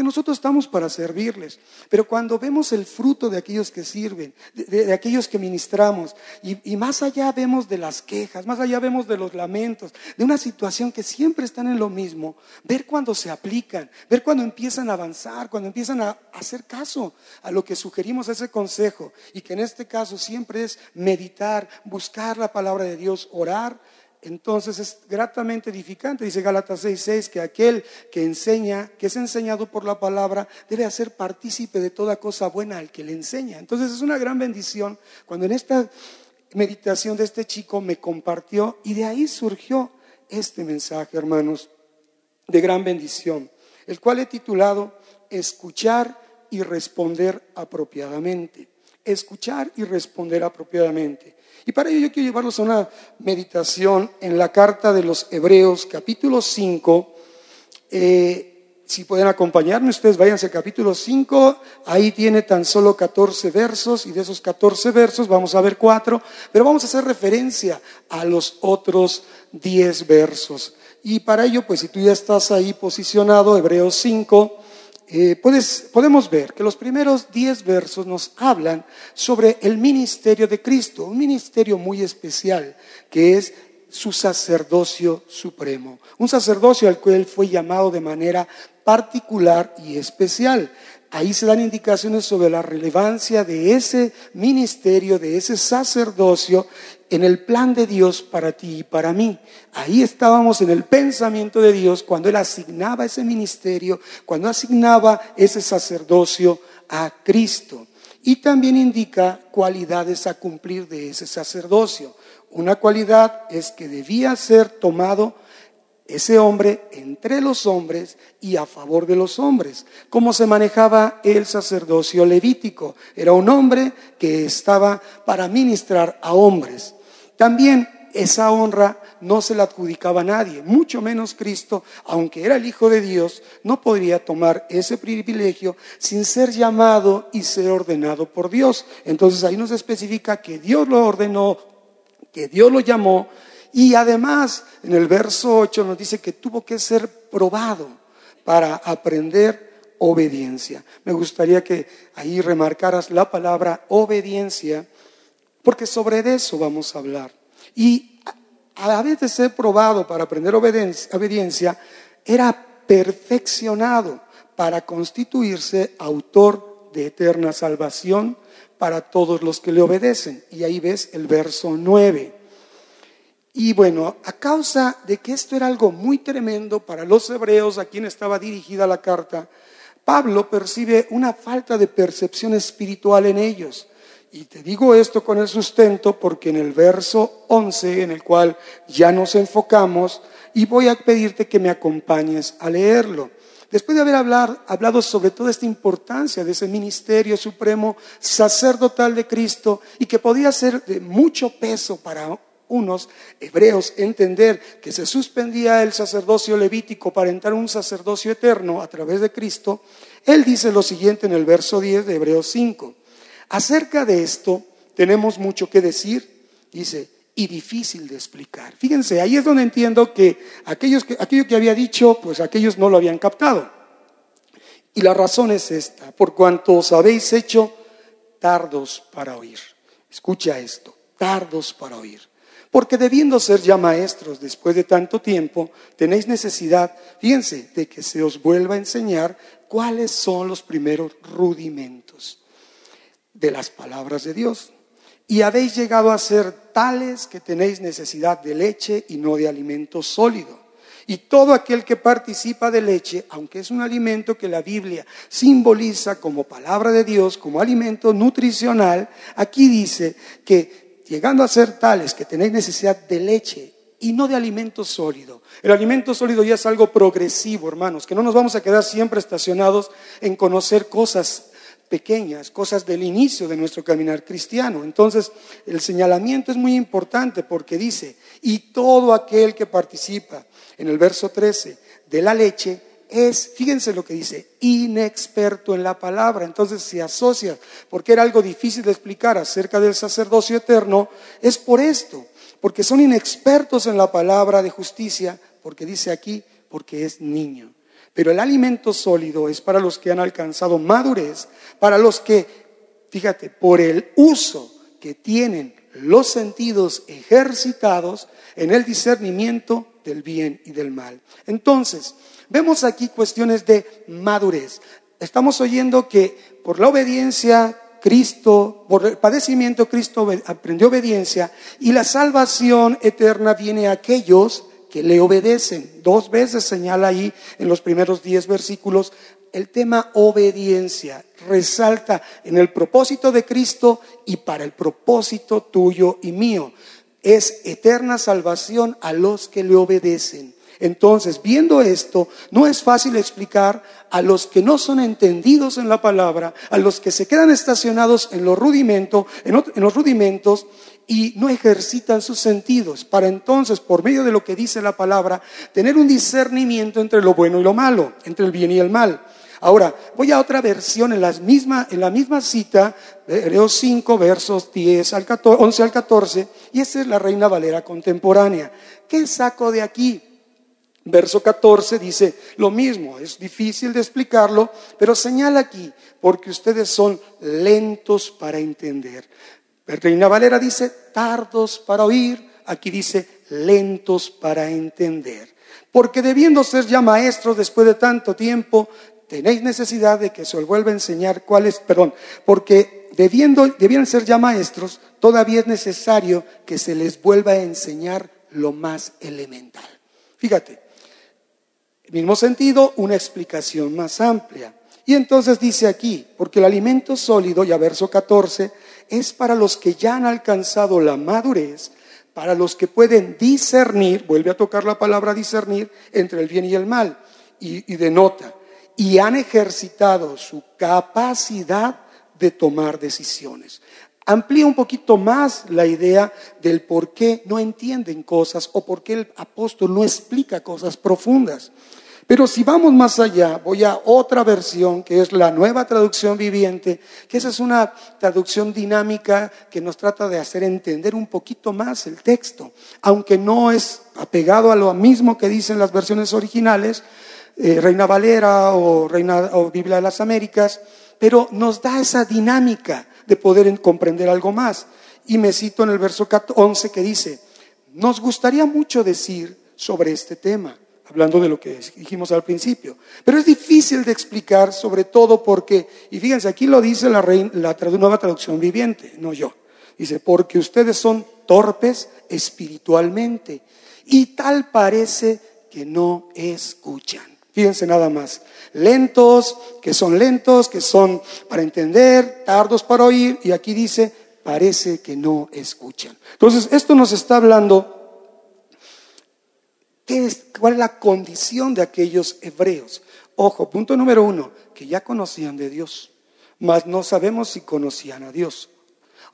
porque nosotros estamos para servirles. Pero cuando vemos el fruto de aquellos que sirven, de aquellos que ministramos, y más allá vemos de las quejas, más allá vemos de los lamentos, de una situación que siempre están en lo mismo, ver cuando se aplican, ver cuando empiezan a avanzar, cuando empiezan a hacer caso a lo que sugerimos, a ese consejo, y que en este caso siempre es meditar, buscar la palabra de Dios, orar. Entonces es gratamente edificante. Dice Gálatas 6:6 que aquel que enseña, que es enseñado por la palabra, debe hacer partícipe de toda cosa buena al que le enseña. Entonces es una gran bendición cuando en esta meditación de este chico me compartió, y de ahí surgió este mensaje, hermanos, de gran bendición, el cual he titulado Escuchar y responder apropiadamente. Escuchar y responder apropiadamente. Y para ello yo quiero llevarlos a una meditación en la carta de los Hebreos, capítulo 5. Si pueden acompañarme ustedes, váyanse al capítulo 5. Ahí tiene tan solo 14 versos, y de esos 14 versos vamos a ver 4, pero vamos a hacer referencia a los otros 10 versos. Y para ello, pues si tú ya estás ahí posicionado, Hebreos 5, podemos ver que los primeros 10 versos nos hablan sobre el ministerio de Cristo, un ministerio muy especial que es su sacerdocio supremo, un sacerdocio al cual fue llamado de manera particular y especial. Ahí se dan indicaciones sobre la relevancia de ese ministerio, de ese sacerdocio en el plan de Dios para ti y para mí. Ahí estábamos en el pensamiento de Dios cuando Él asignaba ese ministerio, cuando asignaba ese sacerdocio a Cristo. Y también indica cualidades a cumplir de ese sacerdocio. Una cualidad es que debía ser tomado ese hombre entre los hombres y a favor de los hombres. ¿Cómo se manejaba el sacerdocio levítico? Era un hombre que estaba para ministrar a hombres. También esa honra no se la adjudicaba a nadie, mucho menos Cristo, aunque era el Hijo de Dios, no podría tomar ese privilegio sin ser llamado y ser ordenado por Dios. Entonces ahí nos especifica que Dios lo ordenó, que Dios lo llamó. Y además, en el verso 8 nos dice que tuvo que ser probado para aprender obediencia. Me gustaría que ahí remarcaras la palabra obediencia, porque sobre eso vamos a hablar. Y a la vez de ser probado para aprender obediencia, era perfeccionado para constituirse autor de eterna salvación para todos los que le obedecen. Y ahí ves el verso 9. Y bueno, a causa de que esto era algo muy tremendo para los hebreos a quien estaba dirigida la carta, Pablo percibe una falta de percepción espiritual en ellos. Y te digo esto con el sustento porque en el verso 11, en el cual ya nos enfocamos, y voy a pedirte que me acompañes a leerlo. Después de haber hablado sobre toda esta importancia de ese ministerio supremo sacerdotal de Cristo, y que podía ser de mucho peso para unos hebreos entender que se suspendía el sacerdocio levítico para entrar un sacerdocio eterno a través de Cristo, él dice lo siguiente en el verso 10 de Hebreos 5. Acerca de esto tenemos mucho que decir, dice, y difícil de explicar. Fíjense, ahí es donde entiendo que aquello que había dicho, pues aquellos no lo habían captado. Y la razón es esta: por cuanto os habéis hecho tardos para oír. Escucha esto, tardos para oír. Porque debiendo ser ya maestros después de tanto tiempo, tenéis necesidad, fíjense, de que se os vuelva a enseñar cuáles son los primeros rudimentos de las palabras de Dios. Y habéis llegado a ser tales que tenéis necesidad de leche y no de alimento sólido. Y todo aquel que participa de leche, aunque es un alimento que la Biblia simboliza como palabra de Dios, como alimento nutricional, aquí dice que llegando a ser tales que tenéis necesidad de leche y no de alimento sólido. El alimento sólido ya es algo progresivo, hermanos, que no nos vamos a quedar siempre estacionados en conocer cosas pequeñas, cosas del inicio de nuestro caminar cristiano. Entonces, el señalamiento es muy importante porque dice, y todo aquel que participa, en el verso 13, de la leche, es, fíjense lo que dice, inexperto en la palabra. Entonces se asocia, porque era algo difícil de explicar acerca del sacerdocio eterno, es por esto, porque son inexpertos en la palabra de justicia, porque dice aquí, porque es niño. Pero el alimento sólido es para los que han alcanzado madurez, para los que, fíjate, por el uso que tienen los sentidos ejercitados en el discernimiento del bien y del mal. Entonces, vemos aquí cuestiones de madurez. Estamos oyendo que por la obediencia Cristo, por el padecimiento Cristo aprendió obediencia, y la salvación eterna viene a aquellos que le obedecen. Dos veces señala ahí en los primeros 10 versículos el tema obediencia. Resalta en el propósito de Cristo y para el propósito tuyo y mío. Es eterna salvación a los que le obedecen. Entonces, viendo esto, no es fácil explicar a los que no son entendidos en la palabra, a los que se quedan estacionados en los rudimentos, y no ejercitan sus sentidos, para entonces, por medio de lo que dice la palabra, tener un discernimiento entre lo bueno y lo malo, entre el bien y el mal. Ahora, voy a otra versión en la misma cita, Hebreos 5, versos 11 al 14, y esta es la Reina Valera contemporánea. ¿Qué saco de aquí? Verso 14 dice lo mismo, es difícil de explicarlo, pero señala aquí, porque ustedes son lentos para entender. Reina Valera dice tardos para oír, aquí dice lentos para entender. Porque debiendo ser ya maestros después de tanto tiempo, tenéis necesidad de que se os vuelva a enseñar porque debían ser ya maestros, todavía es necesario que se les vuelva a enseñar lo más elemental. Fíjate, mismo sentido, una explicación más amplia. Y entonces dice aquí, porque el alimento sólido, ya verso 14, es para los que ya han alcanzado la madurez, para los que pueden discernir, vuelve a tocar la palabra discernir, entre el bien y el mal, y denota, y han ejercitado su capacidad de tomar decisiones. Amplía un poquito más la idea del por qué no entienden cosas o por qué el apóstol no explica cosas profundas. Pero si vamos más allá, voy a otra versión que es la Nueva Traducción Viviente, que esa es una traducción dinámica que nos trata de hacer entender un poquito más el texto, aunque no es apegado a lo mismo que dicen las versiones originales, Reina Valera o Biblia de las Américas, pero nos da esa dinámica de poder comprender algo más. Y me cito en el verso 11 que dice, nos gustaría mucho decir sobre este tema, hablando de lo que dijimos al principio, pero es difícil de explicar, sobre todo porque, y fíjense, aquí lo dice la Nueva Traducción Viviente, no yo, dice, porque ustedes son torpes espiritualmente y tal parece que no escuchan. Fíjense nada más, lentos, que son para entender, tardos para oír, y aquí dice, parece que no escuchan. Entonces, esto nos está hablando ¿cuál es la condición de aquellos hebreos? Ojo, punto número 1, que ya conocían de Dios, mas no sabemos si conocían a Dios.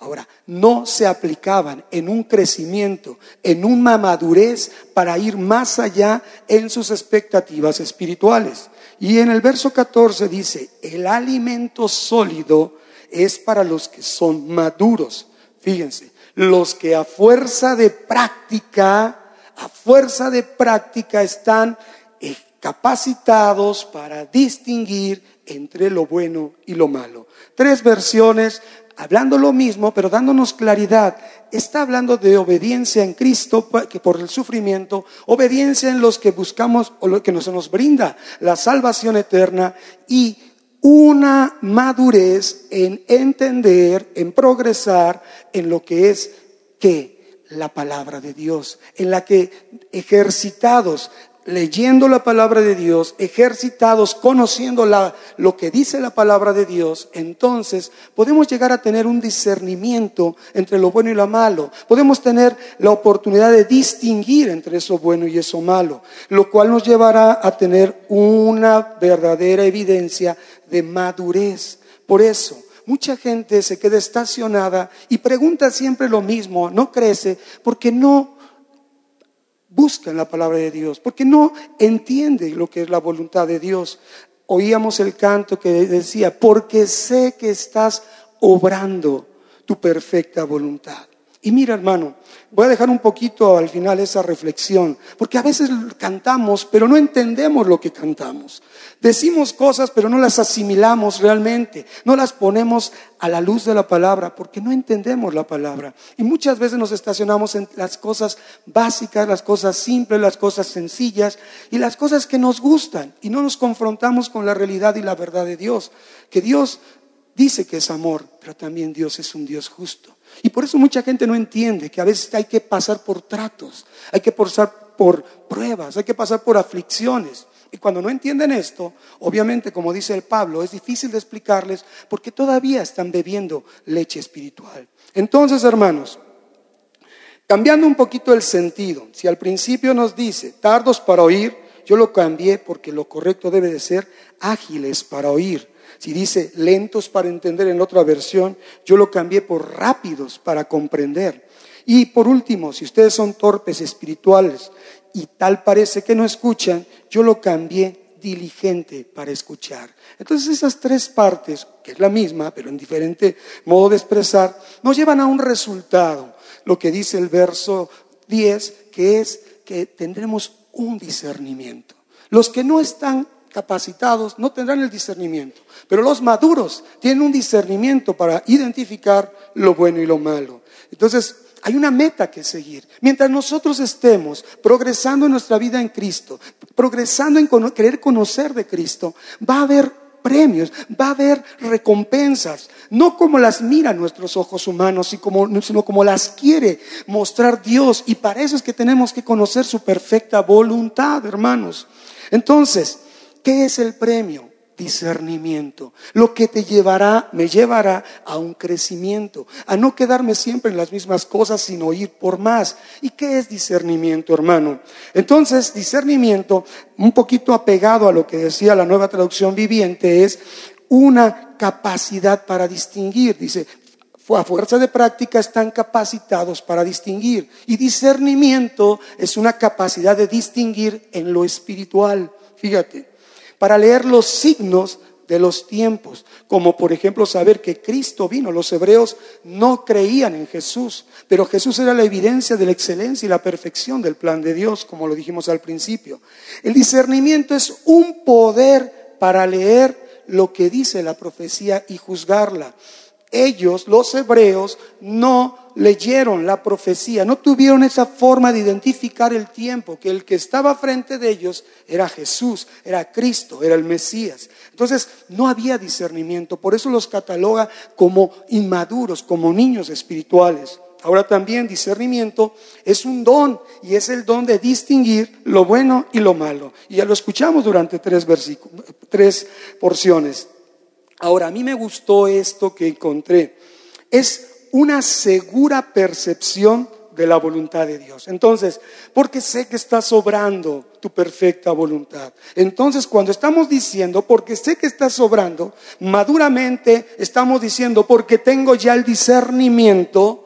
Ahora, no se aplicaban en un crecimiento, en una madurez para ir más allá en sus expectativas espirituales. Y en el verso 14 dice, el alimento sólido es para los que son maduros. Fíjense, los que a fuerza de práctica están capacitados para distinguir entre lo bueno y lo malo. 3 versiones hablando lo mismo, pero dándonos claridad. Está hablando de obediencia en Cristo que por el sufrimiento, obediencia en los que buscamos o lo que nos brinda la salvación eterna, y una madurez en entender, en progresar en lo que es la palabra de Dios, en la que ejercitados, leyendo la palabra de Dios, conociendo lo que dice la palabra de Dios, entonces podemos llegar a tener un discernimiento entre lo bueno y lo malo. Podemos tener la oportunidad de distinguir entre eso bueno y eso malo, lo cual nos llevará a tener una verdadera evidencia de madurez. Por eso, mucha gente se queda estacionada y pregunta siempre lo mismo, no crece porque no buscan la palabra de Dios, porque no entiende lo que es la voluntad de Dios. Oíamos el canto que decía, porque sé que estás obrando tu perfecta voluntad. Y mira, hermano, voy a dejar un poquito al final esa reflexión, porque a veces cantamos, pero no entendemos lo que cantamos. Decimos cosas, pero no las asimilamos realmente, no las ponemos a la luz de la palabra, porque no entendemos la palabra. Y muchas veces nos estacionamos en las cosas básicas, las cosas simples, las cosas sencillas y las cosas que nos gustan, y no nos confrontamos con la realidad y la verdad de Dios, que Dios dice que es amor, pero también Dios es un Dios justo. Y por eso mucha gente no entiende que a veces hay que pasar por tratos, hay que pasar por pruebas, hay que pasar por aflicciones. Y cuando no entienden esto, obviamente, como dice el Pablo, es difícil de explicarles porque todavía están bebiendo leche espiritual. Entonces, hermanos, cambiando un poquito el sentido, si al principio nos dice tardos para oír, yo lo cambié porque lo correcto debe de ser ágiles para oír. Si dice lentos para entender en la otra versión, yo lo cambié por rápidos para comprender. Y por último, si ustedes son torpes espirituales y tal parece que no escuchan, yo lo cambié diligente para escuchar. Entonces esas tres partes, que es la misma pero en diferente modo de expresar, nos llevan a un resultado. Lo que dice el verso 10, que es que tendremos un discernimiento. Los que no están capacitados no tendrán el discernimiento, pero los maduros tienen un discernimiento para identificar lo bueno y lo malo. Entonces hay una meta que seguir. Mientras nosotros estemos progresando en nuestra vida en Cristo, progresando en querer conocer de Cristo, va a haber premios, va a haber recompensas, no como las miran nuestros ojos humanos, sino como las quiere mostrar Dios, y para eso es que tenemos que conocer su perfecta voluntad, hermanos. Entonces, ¿qué es el premio? Discernimiento. Lo que me llevará a un crecimiento, a no quedarme siempre en las mismas cosas, sino ir por más. ¿Y qué es discernimiento, hermano? Entonces, discernimiento, un poquito apegado a lo que decía la Nueva Traducción Viviente, es una capacidad para distinguir. Dice, a fuerza de práctica están capacitados para distinguir. Y discernimiento es una capacidad de distinguir en lo espiritual. Fíjate, para leer los signos de los tiempos, como por ejemplo saber que Cristo vino. Los hebreos no creían en Jesús, pero Jesús era la evidencia de la excelencia y la perfección del plan de Dios, como lo dijimos al principio. El discernimiento es un poder para leer lo que dice la profecía y juzgarla. Ellos, los hebreos, no leyeron la profecía, no tuvieron esa forma de identificar el tiempo, que el que estaba frente de ellos era Jesús, era Cristo, era el Mesías. Entonces no había discernimiento, por eso los cataloga como inmaduros, como niños espirituales. Ahora también discernimiento es un don, y es el don de distinguir lo bueno y lo malo, y ya lo escuchamos durante tres porciones. Ahora, a mí me gustó esto que encontré, es una segura percepción de la voluntad de Dios. Entonces, porque sé que estás obrando tu perfecta voluntad. Entonces, cuando estamos diciendo porque sé que estás obrando, maduramente estamos diciendo porque tengo ya el discernimiento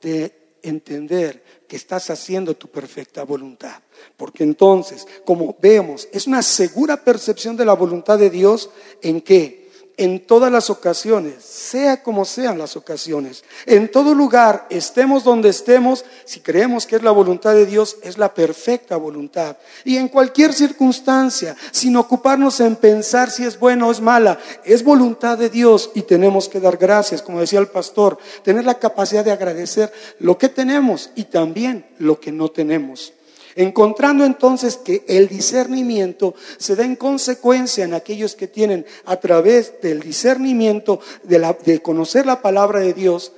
de entender que estás haciendo tu perfecta voluntad. Porque entonces, como vemos, es una segura percepción de la voluntad de Dios, ¿en qué? En todas las ocasiones, sea como sean las ocasiones, en todo lugar, estemos donde estemos, si creemos que es la voluntad de Dios, es la perfecta voluntad. Y en cualquier circunstancia, sin ocuparnos en pensar si es buena o es mala, es voluntad de Dios, y tenemos que dar gracias, como decía el pastor, tener la capacidad de agradecer lo que tenemos y también lo que no tenemos. Encontrando entonces que el discernimiento se da en consecuencia en aquellos que tienen, a través del discernimiento, de conocer la palabra de Dios,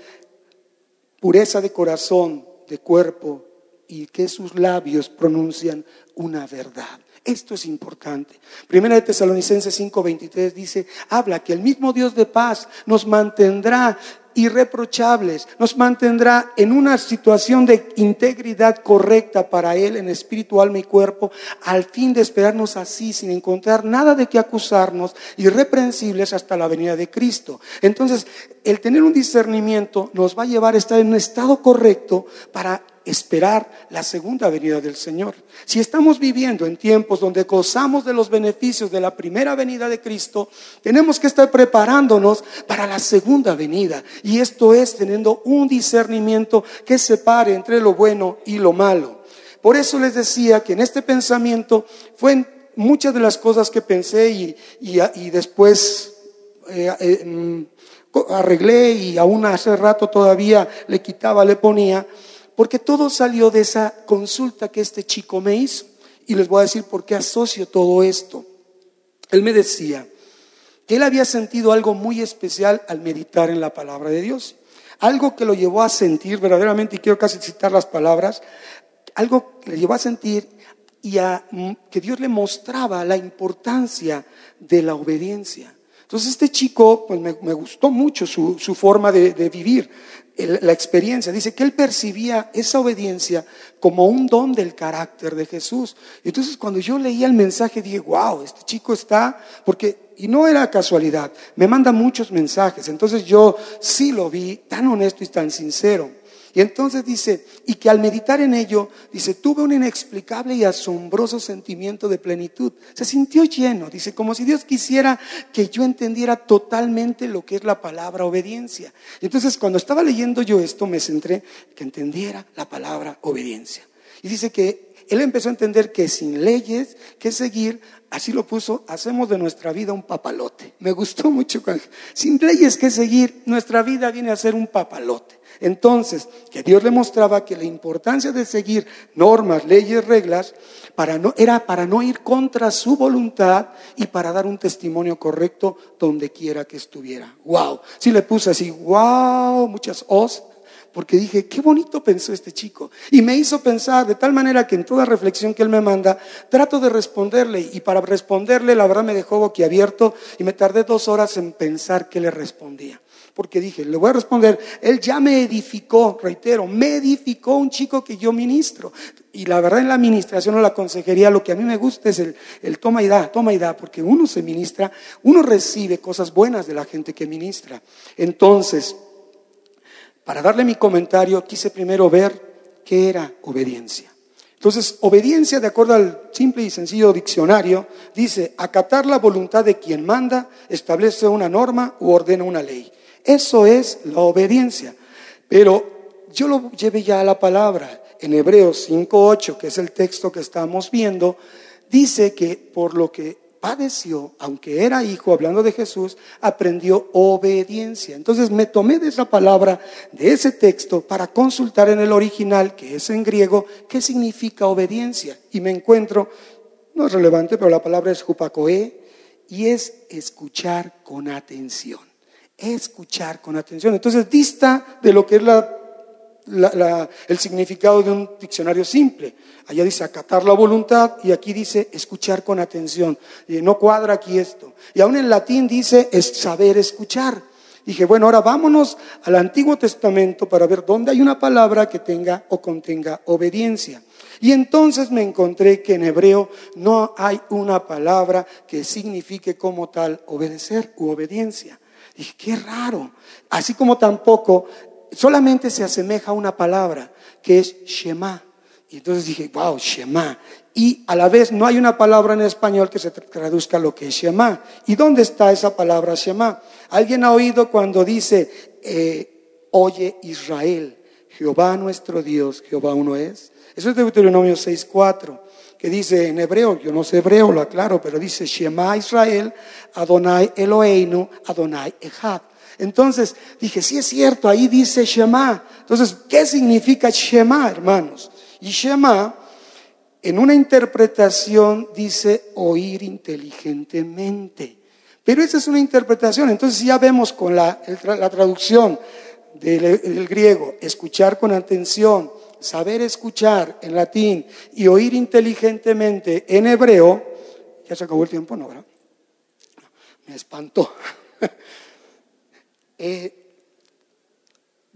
pureza de corazón, de cuerpo, y que sus labios pronuncian una verdad. Esto es importante. Primera de Tesalonicenses 5:23 dice, habla que el mismo Dios de paz nos mantendrá irreprochables, nos mantendrá en una situación de integridad correcta para Él, en espíritu, alma y cuerpo, al fin de esperarnos así, sin encontrar nada de que acusarnos, irreprensibles hasta la venida de Cristo. Entonces, el tener un discernimiento nos va a llevar a estar en un estado correcto para esperar la segunda venida del Señor. Si estamos viviendo en tiempos donde gozamos de los beneficios de la primera venida de Cristo, tenemos que estar preparándonos para la segunda venida, y esto es teniendo un discernimiento que separe entre lo bueno y lo malo. Por eso les decía que en este pensamiento fue muchas de las cosas que pensé y después arreglé, y aún hace rato todavía le quitaba, le ponía, porque todo salió de esa consulta que este chico me hizo. Y les voy a decir por qué asocio todo esto. Él me decía que él había sentido algo muy especial al meditar en la palabra de Dios, algo que lo llevó a sentir verdaderamente, y quiero casi citar las palabras, algo que le llevó a sentir y a que Dios le mostraba la importancia de la obediencia. Entonces este chico, pues me gustó mucho su forma de vivir la experiencia. Dice que él percibía esa obediencia como un don del carácter de Jesús. Entonces cuando yo leía el mensaje dije, wow, este chico está, porque, y no era casualidad, me manda muchos mensajes. Entonces yo sí lo vi tan honesto y tan sincero. Y entonces dice, y que al meditar en ello, dice, tuve un inexplicable y asombroso sentimiento de plenitud. Se sintió lleno, dice, como si Dios quisiera que yo entendiera totalmente lo que es la palabra obediencia. Y entonces cuando estaba leyendo yo esto, me centré que entendiera la palabra obediencia. Y dice que él empezó a entender que sin leyes que seguir, así lo puso, hacemos de nuestra vida un papalote. Me gustó mucho, sin leyes que seguir, nuestra vida viene a ser un papalote. Entonces, que Dios le mostraba que la importancia de seguir normas, leyes, reglas, era para no ir contra su voluntad y para dar un testimonio correcto donde quiera que estuviera. ¡Wow! Sí le puse así, ¡wow! Muchas os, porque dije, qué bonito pensó este chico. Y me hizo pensar de tal manera que en toda reflexión que él me manda, trato de responderle. Y para responderle, la verdad me dejó boquiabierto y me tardé 2 horas en pensar qué le respondía. Porque dije, le voy a responder, él ya me edificó, reitero, me edificó un chico que yo ministro. Y la verdad en la administración o la consejería lo que a mí me gusta es el toma y da, porque uno se ministra, uno recibe cosas buenas de la gente que ministra. Entonces, para darle mi comentario, quise primero ver qué era obediencia. Entonces, obediencia, de acuerdo al simple y sencillo diccionario, dice, acatar la voluntad de quien manda, establece una norma u ordena una ley. Eso es la obediencia. Pero yo lo llevé ya a la palabra. En Hebreos 5:8, que es el texto que estamos viendo, dice que por lo que padeció, aunque era hijo, hablando de Jesús, aprendió obediencia. Entonces me tomé de esa palabra, de ese texto, para consultar en el original, que es en griego, qué significa obediencia. Y me encuentro, no es relevante, pero la palabra es hupakoé, y es escuchar con atención. Escuchar con atención. Entonces dista de lo que es el significado de un diccionario simple. Allá dice acatar la voluntad y aquí dice escuchar con atención. Y no cuadra aquí esto. Y aún en latín dice es saber escuchar. Dije, bueno, ahora vámonos al Antiguo Testamento para ver dónde hay una palabra que tenga o contenga obediencia. Y entonces me encontré que en hebreo no hay una palabra que signifique como tal obedecer u obediencia. Dije, qué raro. Así como tampoco, solamente se asemeja a una palabra que es Shema. Y entonces dije, wow, Shema. Y a la vez no hay una palabra en español que se traduzca lo que es Shema. ¿Y dónde está esa palabra Shema? ¿Alguien ha oído cuando dice, oye Israel, Jehová nuestro Dios, Jehová uno es? Eso es de Deuteronomio 6:4, que dice en hebreo, yo no sé hebreo, lo aclaro, pero dice Shema Israel, Adonai Eloheinu, Adonai Echad. Entonces dije, sí es cierto, ahí dice Shema. Entonces, ¿qué significa Shema, hermanos? Y Shema, en una interpretación, dice oír inteligentemente. Pero esa es una interpretación. Entonces ya vemos con la traducción del griego, escuchar con atención, saber escuchar en latín y oír inteligentemente en hebreo. Ya se acabó el tiempo, ¿no? ¿Verdad? Me espantó.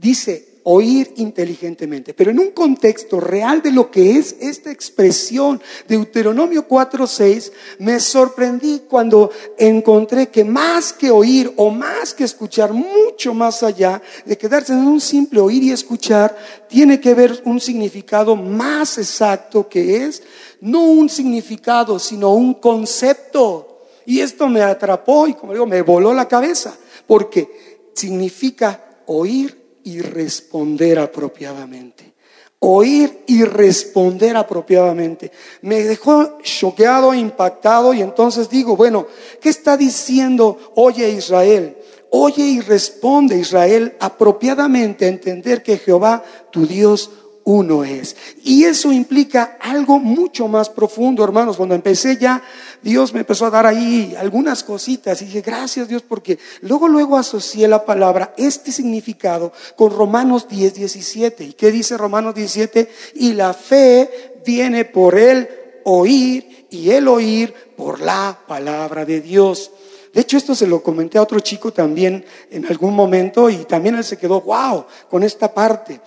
Dice, oír inteligentemente. Pero en un contexto real de lo que es esta expresión, Deuteronomio 4:6, me sorprendí cuando encontré que más que oír o más que escuchar, mucho más allá de quedarse en un simple oír y escuchar, tiene que ver un significado más exacto, que es no un significado, sino un concepto. Y esto me atrapó y, como digo, me voló la cabeza, porque significa oír y responder apropiadamente. Oír y responder apropiadamente. Me dejó choqueado, impactado, y entonces digo, bueno, ¿qué está diciendo? Oye, Israel, oye y responde, Israel, apropiadamente, a entender que Jehová tu Dios uno es. Y eso implica algo mucho más profundo, hermanos. Cuando empecé ya, Dios me empezó a dar ahí algunas cositas y dije, gracias Dios, porque luego asocié la palabra, este significado, con Romanos 10:17. ¿Y qué dice Romanos 17? Y la fe viene por el oír, y el oír por la palabra de Dios. De hecho, esto se lo comenté a otro chico también en algún momento, y también él se quedó wow con esta parte.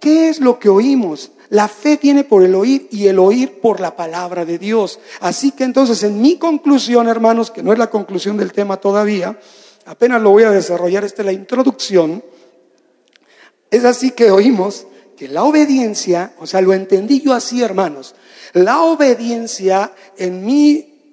¿Qué es lo que oímos? La fe viene por el oír, y el oír por la palabra de Dios. Así que entonces, en mi conclusión, hermanos, que no es la conclusión del tema todavía, apenas lo voy a desarrollar, esta es la introducción. Es así que oímos que la obediencia, o sea, lo entendí yo así, hermanos, la obediencia en mi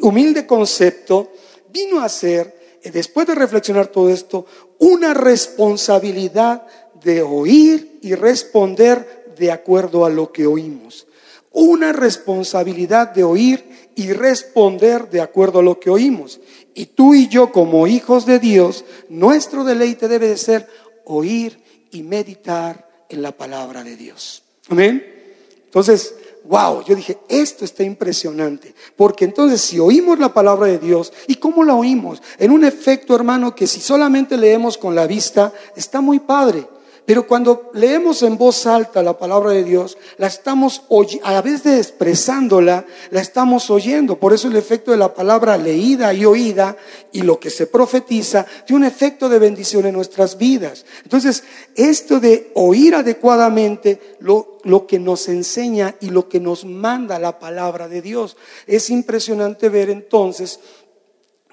humilde concepto vino a ser, después de reflexionar todo esto, una responsabilidad de oír y responder de acuerdo a lo que oímos. Una responsabilidad de oír y responder de acuerdo a lo que oímos. Y tú y yo, como hijos de Dios, nuestro deleite debe de ser oír y meditar en la palabra de Dios. Amén. Entonces, wow, yo dije, esto está impresionante, porque entonces si oímos la palabra de Dios, ¿y cómo la oímos? En un efecto, hermano, que si solamente leemos con la vista, está muy padre. Pero cuando leemos en voz alta la palabra de Dios, la estamos oyendo, a la vez de expresándola, la estamos oyendo. Por eso el efecto de la palabra leída y oída, y lo que se profetiza, tiene un efecto de bendición en nuestras vidas. Entonces, esto de oír adecuadamente lo que nos enseña y lo que nos manda la palabra de Dios. Es impresionante ver entonces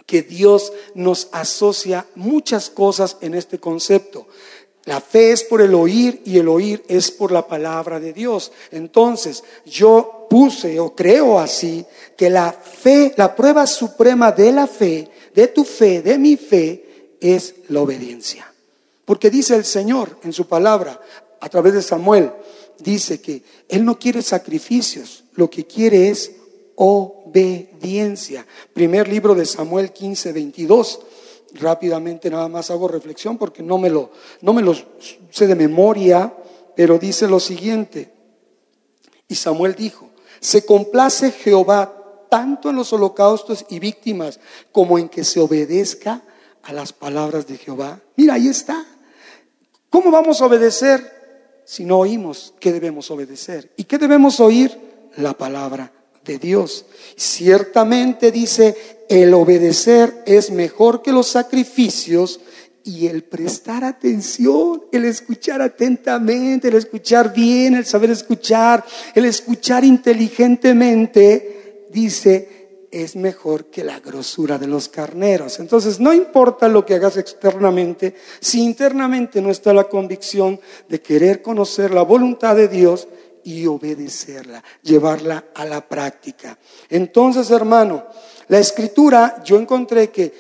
que Dios nos asocia muchas cosas en este concepto. La fe es por el oír, y el oír es por la palabra de Dios. Entonces, yo puse, o creo así, que la fe, la prueba suprema de la fe, de tu fe, de mi fe, es la obediencia. Porque dice el Señor en su palabra, a través de Samuel, dice que Él no quiere sacrificios, lo que quiere es obediencia. Primer libro de Samuel 15:22. Rápidamente nada más hago reflexión, porque no me lo sé de memoria, pero dice lo siguiente: y Samuel dijo, se complace Jehová tanto en los holocaustos y víctimas como en que se obedezca a las palabras de Jehová. Mira, ahí está. ¿Cómo vamos a obedecer si no oímos? ¿Qué debemos obedecer? ¿Y qué debemos oír? La palabra de Dios. Ciertamente, dice, el obedecer es mejor que los sacrificios, y el prestar atención, el escuchar atentamente, el escuchar bien, el saber escuchar, el escuchar inteligentemente, dice, es mejor que la grosura de los carneros. Entonces, no importa lo que hagas externamente, si internamente no está la convicción de querer conocer la voluntad de Dios y obedecerla, llevarla a la práctica. Entonces, hermano, la escritura, yo encontré que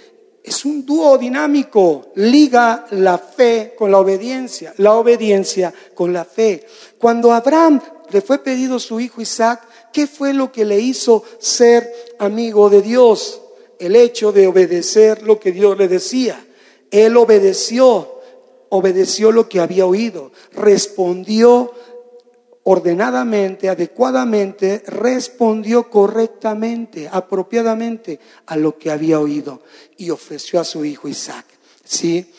es un dúo dinámico, liga la fe con la obediencia con la fe. Cuando a Abraham le fue pedido su hijo Isaac, ¿qué fue lo que le hizo ser amigo de Dios? El hecho de obedecer lo que Dios le decía. Él obedeció lo que había oído, respondió ordenadamente, adecuadamente, respondió correctamente, apropiadamente a lo que había oído, y ofreció a su hijo Isaac. ¿Sí?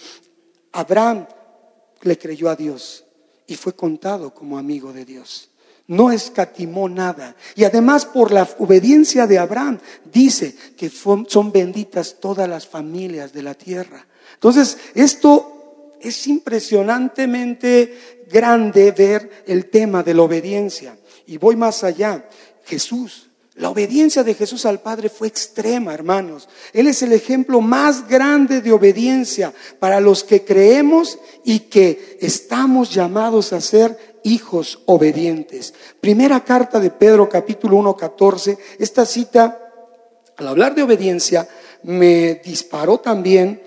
Abraham le creyó a Dios y fue contado como amigo de Dios. No escatimó nada. Y además, por la obediencia de Abraham, dice que son benditas todas las familias de la tierra. Entonces, esto es impresionantemente grande ver el tema de la obediencia. Y voy más allá. Jesús, la obediencia de Jesús al Padre fue extrema, hermanos. Él es el ejemplo más grande de obediencia para los que creemos y que estamos llamados a ser hijos obedientes. Primera carta de Pedro, capítulo 1, 14. Esta cita, al hablar de obediencia, me disparó también,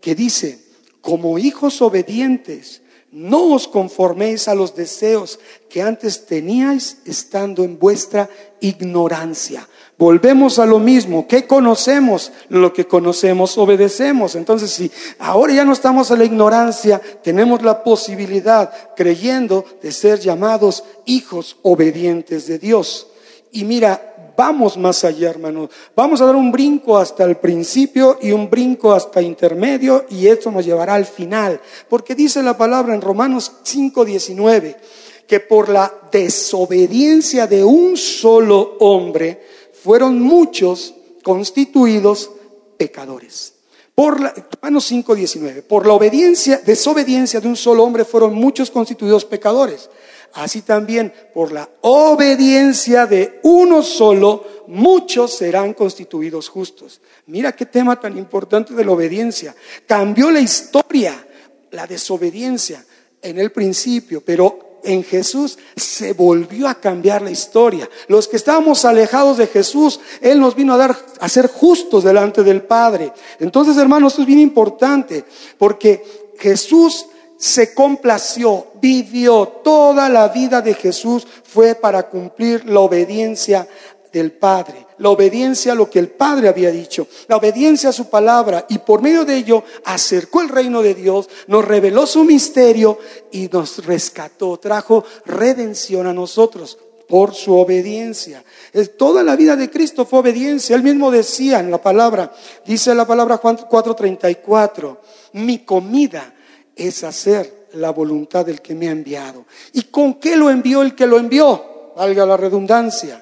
que dice: como hijos obedientes, no os conforméis a los deseos que antes teníais estando en vuestra ignorancia. Volvemos a lo mismo. ¿Qué conocemos? Lo que conocemos, obedecemos. Entonces, si ahora ya no estamos en la ignorancia, tenemos la posibilidad, creyendo, de ser llamados hijos obedientes de Dios. Y mira, vamos más allá, hermanos. Vamos a dar un brinco hasta el principio y un brinco hasta intermedio, y esto nos llevará al final. Porque dice la palabra en Romanos 5:19 que por la desobediencia de un solo hombre fueron muchos constituidos pecadores. Romanos 5:19, por la desobediencia de un solo hombre fueron muchos constituidos pecadores. Así también, por la obediencia de uno solo, muchos serán constituidos justos. Mira qué tema tan importante de la obediencia. Cambió la historia, la desobediencia en el principio, pero en Jesús se volvió a cambiar la historia. Los que estábamos alejados de Jesús, Él nos vino a ser justos delante del Padre. Entonces, hermanos, esto es bien importante, porque Jesús se complació, vivió toda la vida de Jesús, fue para cumplir la obediencia del Padre, la obediencia a lo que el Padre había dicho, la obediencia a su palabra, y por medio de ello acercó el reino de Dios, nos reveló su misterio y nos rescató, trajo redención a nosotros por su obediencia. Toda la vida de Cristo fue obediencia. Él mismo decía en la palabra, dice la palabra Juan 4:34, mi comida es hacer la voluntad del que me ha enviado. ¿Y con qué lo envió el que lo envió? Valga la redundancia.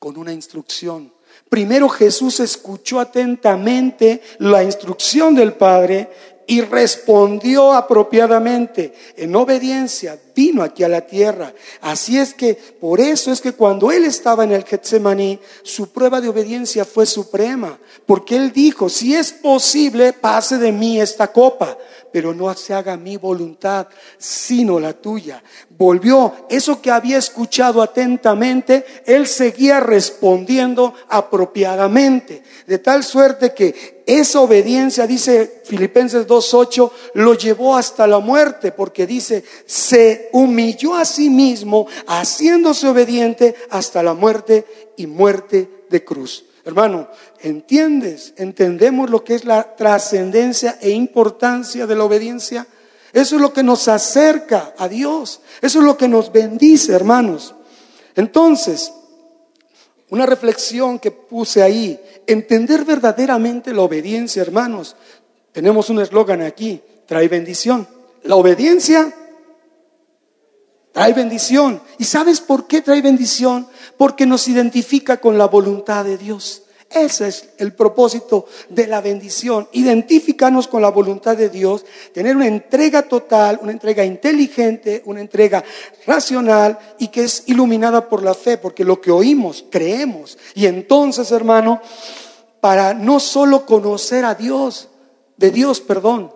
Con una instrucción. Primero Jesús escuchó atentamente la instrucción del Padre y respondió apropiadamente. En obediencia vino aquí a la tierra. Así es que, por eso es que cuando Él estaba en el Getsemaní, su prueba de obediencia fue suprema. Porque Él dijo: si es posible, pase de mí esta copa, pero no se haga mi voluntad, sino la tuya. Volvió, eso que había escuchado atentamente, Él seguía respondiendo apropiadamente. De tal suerte que esa obediencia, dice Filipenses 2:8, lo llevó hasta la muerte, porque dice, se humilló a sí mismo, haciéndose obediente hasta la muerte y muerte de cruz. Hermano, entendemos lo que es la trascendencia e importancia de la obediencia. Eso es lo que nos acerca a Dios. Eso es lo que nos bendice, hermanos. Entonces, una reflexión que puse ahí: entender verdaderamente la obediencia, hermanos. Tenemos un eslogan aquí: trae bendición. La obediencia trae bendición. ¿Y sabes por qué trae bendición? Porque nos identifica con la voluntad de Dios. Ese es el propósito de la bendición: identificarnos con la voluntad de Dios, tener una entrega total, una entrega inteligente, una entrega racional, y que es iluminada por la fe, porque lo que oímos, creemos. Y entonces, hermano, para no solo conocer a Dios,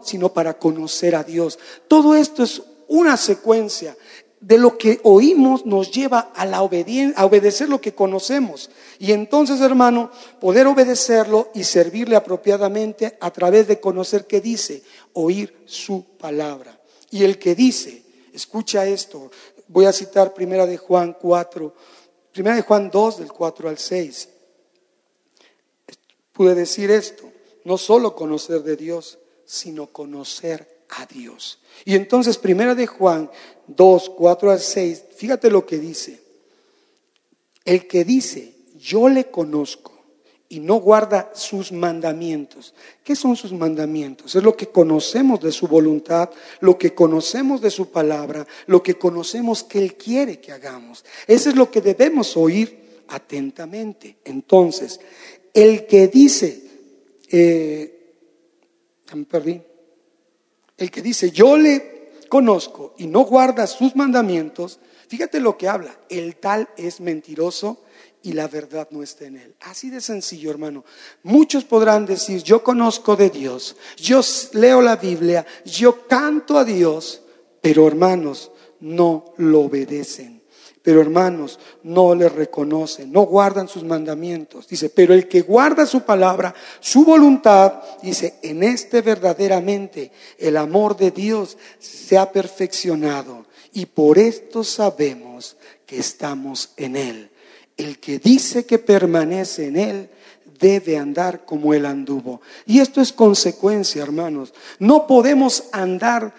sino para conocer a Dios. Todo esto es una secuencia. De lo que oímos nos lleva a la obediencia, a obedecer lo que conocemos. Y entonces, hermano, poder obedecerlo y servirle apropiadamente a través de conocer qué dice, oír su palabra. Y el que dice, escucha esto, voy a citar primera de Juan 2, del 4 al 6. Pude decir esto: no solo conocer de Dios, sino conocer a Dios. Y entonces, primera de Juan 2, 4 al 6, fíjate lo que dice: el que dice, yo le conozco, y no guarda sus mandamientos. ¿Qué son sus mandamientos? Es lo que conocemos de su voluntad, lo que conocemos de su palabra, lo que conocemos que Él quiere que hagamos. Eso es lo que debemos oír atentamente. Entonces, el que dice, El que dice yo le conozco y no guarda sus mandamientos, fíjate lo que habla, el tal es mentiroso y la verdad no está en él. Así de sencillo, hermano. Muchos podrán decir yo conozco de Dios, yo leo la Biblia, yo canto a Dios, pero hermanos, no lo obedecen. Pero hermanos, no le reconocen, no guardan sus mandamientos. Dice, pero el que guarda su palabra, su voluntad, dice, en este verdaderamente el amor de Dios se ha perfeccionado. Y por esto sabemos que estamos en él. El que dice que permanece en él, debe andar como él anduvo. Y esto es consecuencia, hermanos. No podemos andar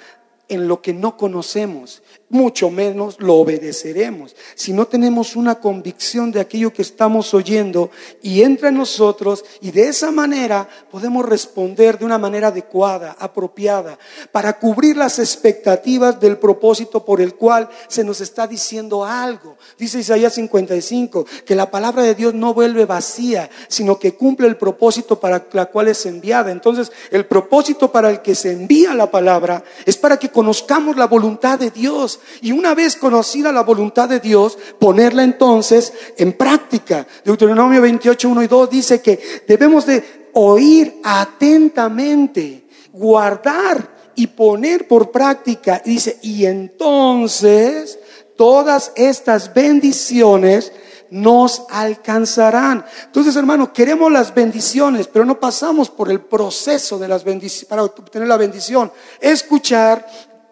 en lo que no conocemos, mucho menos lo obedeceremos. Si no tenemos una convicción de aquello que estamos oyendo y entra en nosotros, y de esa manera podemos responder de una manera adecuada, apropiada, para cubrir las expectativas del propósito por el cual se nos está diciendo algo. Dice Isaías 55 que la palabra de Dios no vuelve vacía, sino que cumple el propósito para la cual es enviada. Entonces, el propósito para el que se envía la palabra es para que conozcamos la voluntad de Dios. Y una vez conocida la voluntad de Dios, ponerla entonces en práctica. Deuteronomio 28, 1 y 2 dice que debemos de oír atentamente, guardar y poner por práctica. Y dice, y entonces todas estas bendiciones nos alcanzarán. Entonces, hermano, queremos las bendiciones, pero no pasamos por el proceso de las bendiciones para obtener la bendición. Escuchar,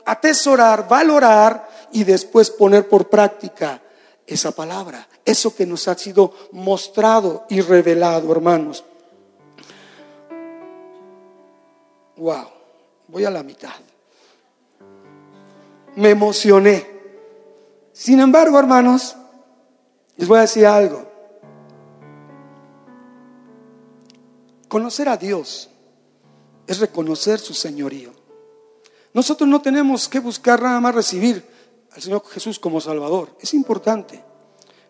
atesorar, valorar y después poner por práctica esa palabra, eso que nos ha sido mostrado y revelado, hermanos. Wow, voy a la mitad. Me emocioné. Sin embargo, hermanos, les voy a decir algo. Conocer a Dios es reconocer su señorío. Nosotros no tenemos que buscar nada más recibir al Señor Jesús como Salvador. Es importante.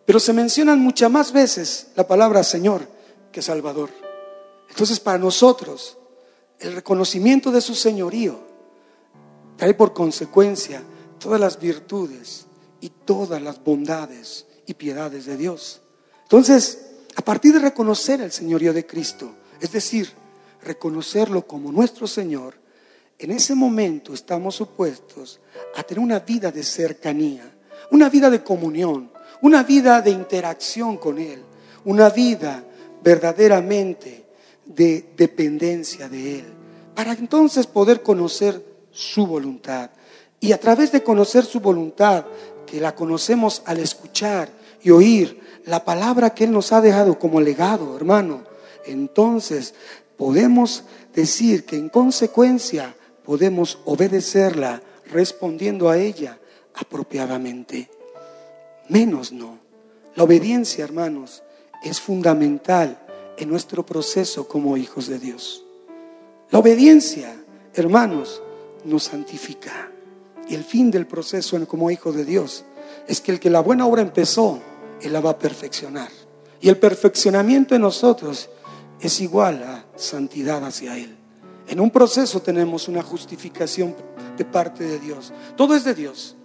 Pero se mencionan muchas más veces la palabra Señor que Salvador. Entonces, para nosotros, el reconocimiento de su señorío trae por consecuencia todas las virtudes y todas las bondades y piedades de Dios. Entonces, a partir de reconocer el señorío de Cristo, es decir, reconocerlo como nuestro Señor, en ese momento estamos supuestos a tener una vida de cercanía, una vida de comunión, una vida de interacción con Él, una vida verdaderamente de dependencia de Él, para entonces poder conocer su voluntad. Y a través de conocer su voluntad, que la conocemos al escuchar y oír la palabra que Él nos ha dejado como legado, hermano, entonces podemos decir que en consecuencia podemos obedecerla respondiendo a ella apropiadamente. Menos no. La obediencia, hermanos, es fundamental en nuestro proceso como hijos de Dios. La obediencia, hermanos, nos santifica. Y el fin del proceso como hijos de Dios es que el que la buena obra empezó, Él la va a perfeccionar. Y el perfeccionamiento en nosotros es igual a santidad hacia Él. En un proceso tenemos una justificación de parte de Dios. Todo es de Dios.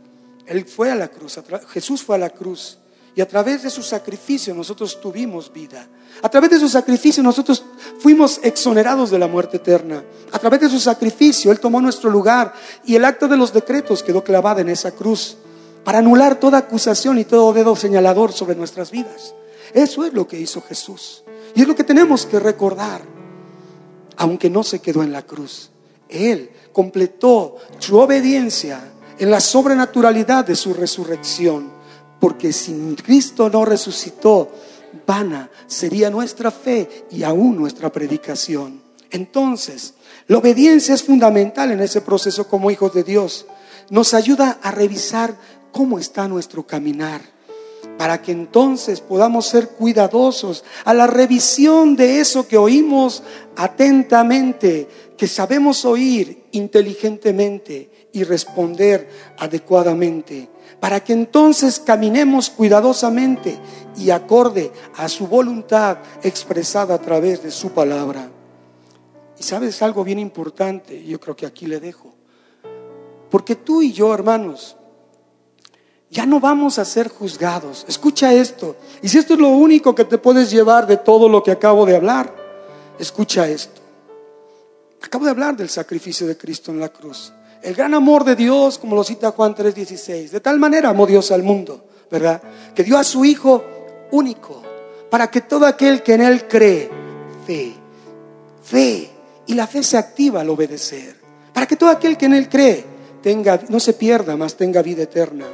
Él fue a la cruz, Jesús fue a la cruz, y a través de su sacrificio nosotros tuvimos vida. A través de su sacrificio nosotros fuimos exonerados de la muerte eterna. A través de su sacrificio Él tomó nuestro lugar, y el acta de los decretos quedó clavada en esa cruz para anular toda acusación y todo dedo señalador sobre nuestras vidas. Eso es lo que hizo Jesús, y es lo que tenemos que recordar. Aunque no se quedó en la cruz, Él completó su obediencia en la sobrenaturalidad de su resurrección. Porque si Cristo no resucitó, vana sería nuestra fe y aún nuestra predicación. Entonces, la obediencia es fundamental en ese proceso como hijos de Dios. Nos ayuda a revisar cómo está nuestro caminar, para que entonces podamos ser cuidadosos a la revisión de eso que oímos atentamente, que sabemos oír inteligentemente y responder adecuadamente, para que entonces caminemos cuidadosamente y acorde a su voluntad expresada a través de su palabra. Y sabes algo bien importante, yo creo que aquí le dejo. Porque tú y yo, hermanos, ya no vamos a ser juzgados. Escucha esto. Y si esto es lo único que te puedes llevar de todo lo que acabo de hablar, escucha esto. Acabo de hablar del sacrificio de Cristo en la cruz. El gran amor de Dios, como lo cita Juan 3:16. De tal manera amó Dios al mundo, ¿verdad?, que dio a su Hijo único, para que todo aquel que en Él cree, fe. Y la fe se activa al obedecer. Para que todo aquel que en Él cree tenga, no se pierda, mas tenga vida eterna.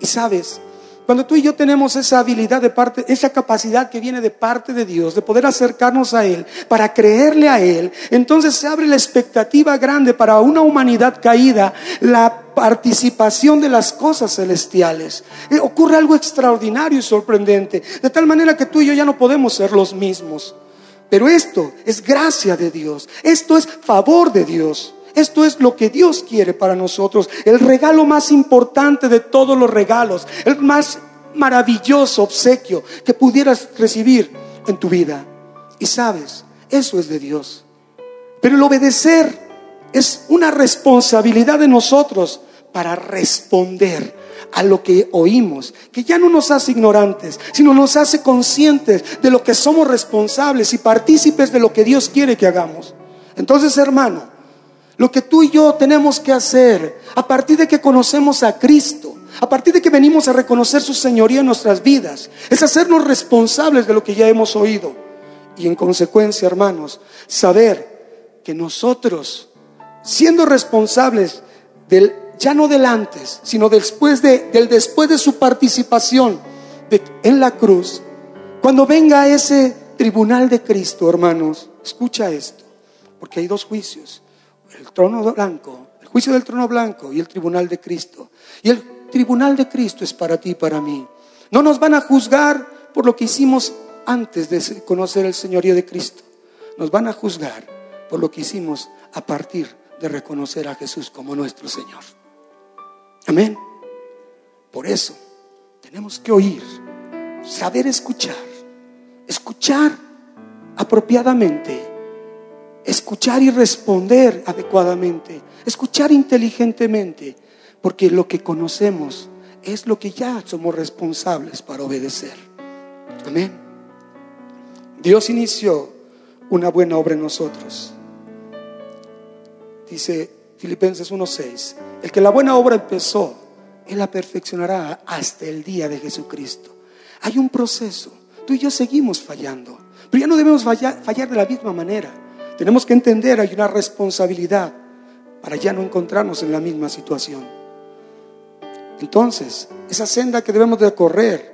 Y sabes, cuando tú y yo tenemos esa habilidad de parte, esa capacidad que viene de parte de Dios, de poder acercarnos a Él, para creerle a Él, entonces se abre la expectativa grande para una humanidad caída, la participación de las cosas celestiales. Ocurre algo extraordinario y sorprendente, de tal manera que tú y yo ya no podemos ser los mismos. Pero esto es gracia de Dios, esto es favor de Dios. Esto es lo que Dios quiere para nosotros, el regalo más importante de todos los regalos, el más maravilloso obsequio que pudieras recibir en tu vida. Y sabes, eso es de Dios. Pero el obedecer es una responsabilidad de nosotros para responder a lo que oímos, que ya no nos hace ignorantes, sino nos hace conscientes de lo que somos responsables y partícipes de lo que Dios quiere que hagamos. Entonces, hermano, lo que tú y yo tenemos que hacer a partir de que conocemos a Cristo, a partir de que venimos a reconocer su señoría en nuestras vidas, es hacernos responsables de lo que ya hemos oído. Y en consecuencia, hermanos, saber que nosotros, siendo responsables del, ya no del antes, sino después de su participación en la cruz, cuando venga ese tribunal de Cristo, hermanos, escucha esto, porque hay dos juicios: el trono blanco, el juicio del trono blanco, y el tribunal de Cristo. Y el tribunal de Cristo es para ti y para mí. No nos van a juzgar por lo que hicimos antes de conocer el señorío de Cristo. Nos van a juzgar por lo que hicimos a partir de reconocer a Jesús como nuestro Señor. Amén. Por eso tenemos que oír, saber escuchar, escuchar apropiadamente, escuchar y responder adecuadamente, escuchar inteligentemente, porque lo que conocemos es lo que ya somos responsables para obedecer. Amén. Dios inició una buena obra en nosotros. Dice Filipenses 1:6: el que la buena obra empezó, Él la perfeccionará hasta el día de Jesucristo. Hay un proceso. Tú y yo seguimos fallando, pero ya no debemos fallar de la misma manera. Tenemos que entender, hay una responsabilidad para ya no encontrarnos en la misma situación. Entonces, esa senda que debemos recorrer,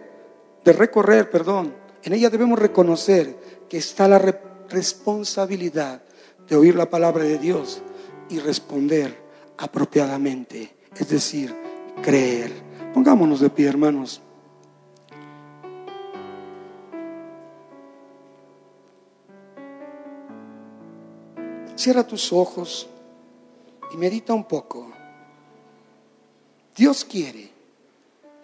en ella debemos reconocer que está la responsabilidad de oír la palabra de Dios y responder apropiadamente, es decir, creer. Pongámonos de pie, hermanos. Cierra tus ojos y medita un poco. Dios quiere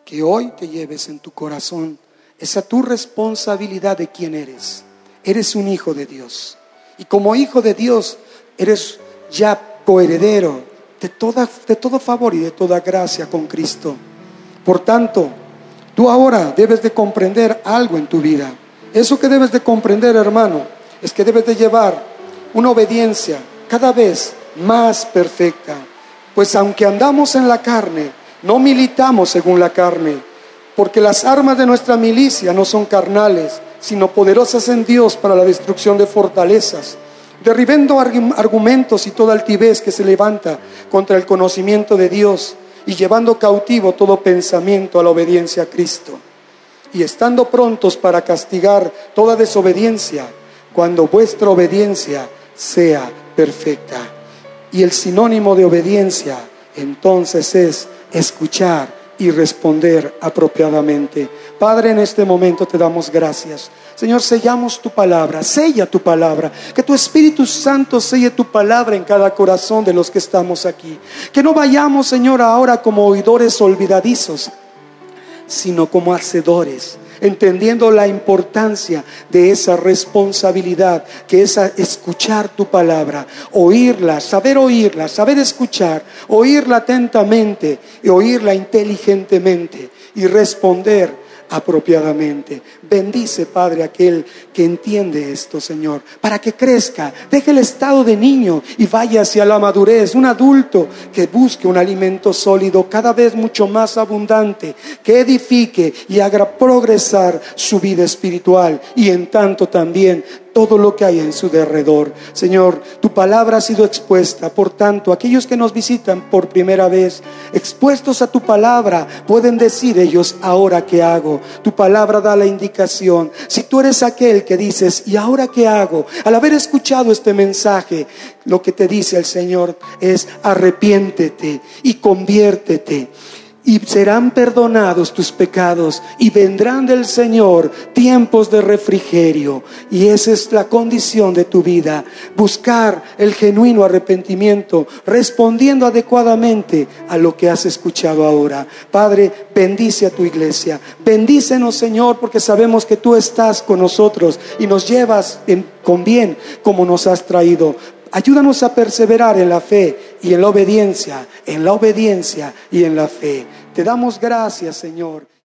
que hoy te lleves en tu corazón esa tu responsabilidad de quién eres. Eres un hijo de Dios, y como hijo de Dios eres ya coheredero de todo favor y de toda gracia con Cristo. Por tanto, tú ahora debes de comprender algo en tu vida. Eso que debes de comprender, hermano, es que debes de llevar una obediencia cada vez más perfecta, pues aunque andamos en la carne, no militamos según la carne, porque las armas de nuestra milicia no son carnales, sino poderosas en Dios para la destrucción de fortalezas, derribando argumentos y toda altivez que se levanta contra el conocimiento de Dios, y llevando cautivo todo pensamiento a la obediencia a Cristo, y estando prontos para castigar toda desobediencia, cuando vuestra obediencia sea perfecta. Y el sinónimo de obediencia entonces es escuchar y responder apropiadamente. Padre, en este momento te damos gracias. Señor, sellamos tu palabra, sella tu palabra, que tu Espíritu Santo selle tu palabra en cada corazón de los que estamos aquí. Que no vayamos, Señor, ahora como oidores olvidadizos, sino como hacedores. entendiendo la importancia de esa responsabilidad que es escuchar tu palabra, oírla, saber escuchar, oírla atentamente y oírla inteligentemente y responder apropiadamente. Bendice, Padre, aquel que entiende esto, Señor, para que crezca, deje el estado de niño y vaya hacia la madurez, un adulto que busque un alimento sólido, cada vez mucho más abundante, que edifique y haga progresar su vida espiritual y en tanto también todo lo que hay en su derredor. Señor, tu palabra ha sido expuesta, por tanto, aquellos que nos visitan por primera vez, expuestos a tu palabra, pueden decir ellos: ¿ahora qué hago? Tu palabra da la indicación. Si tú eres aquel que dices: ¿y ahora qué hago?, al haber escuchado este mensaje, lo que te dice el Señor es: arrepiéntete y conviértete, y serán perdonados tus pecados y vendrán del Señor tiempos de refrigerio. Y esa es la condición de tu vida: buscar el genuino arrepentimiento, respondiendo adecuadamente a lo que has escuchado ahora. Padre, bendice a tu iglesia, bendícenos, Señor, porque sabemos que tú estás con nosotros y nos llevas con bien como nos has traído. Ayúdanos a perseverar en la fe y en la obediencia y en la fe. Te damos gracias, Señor.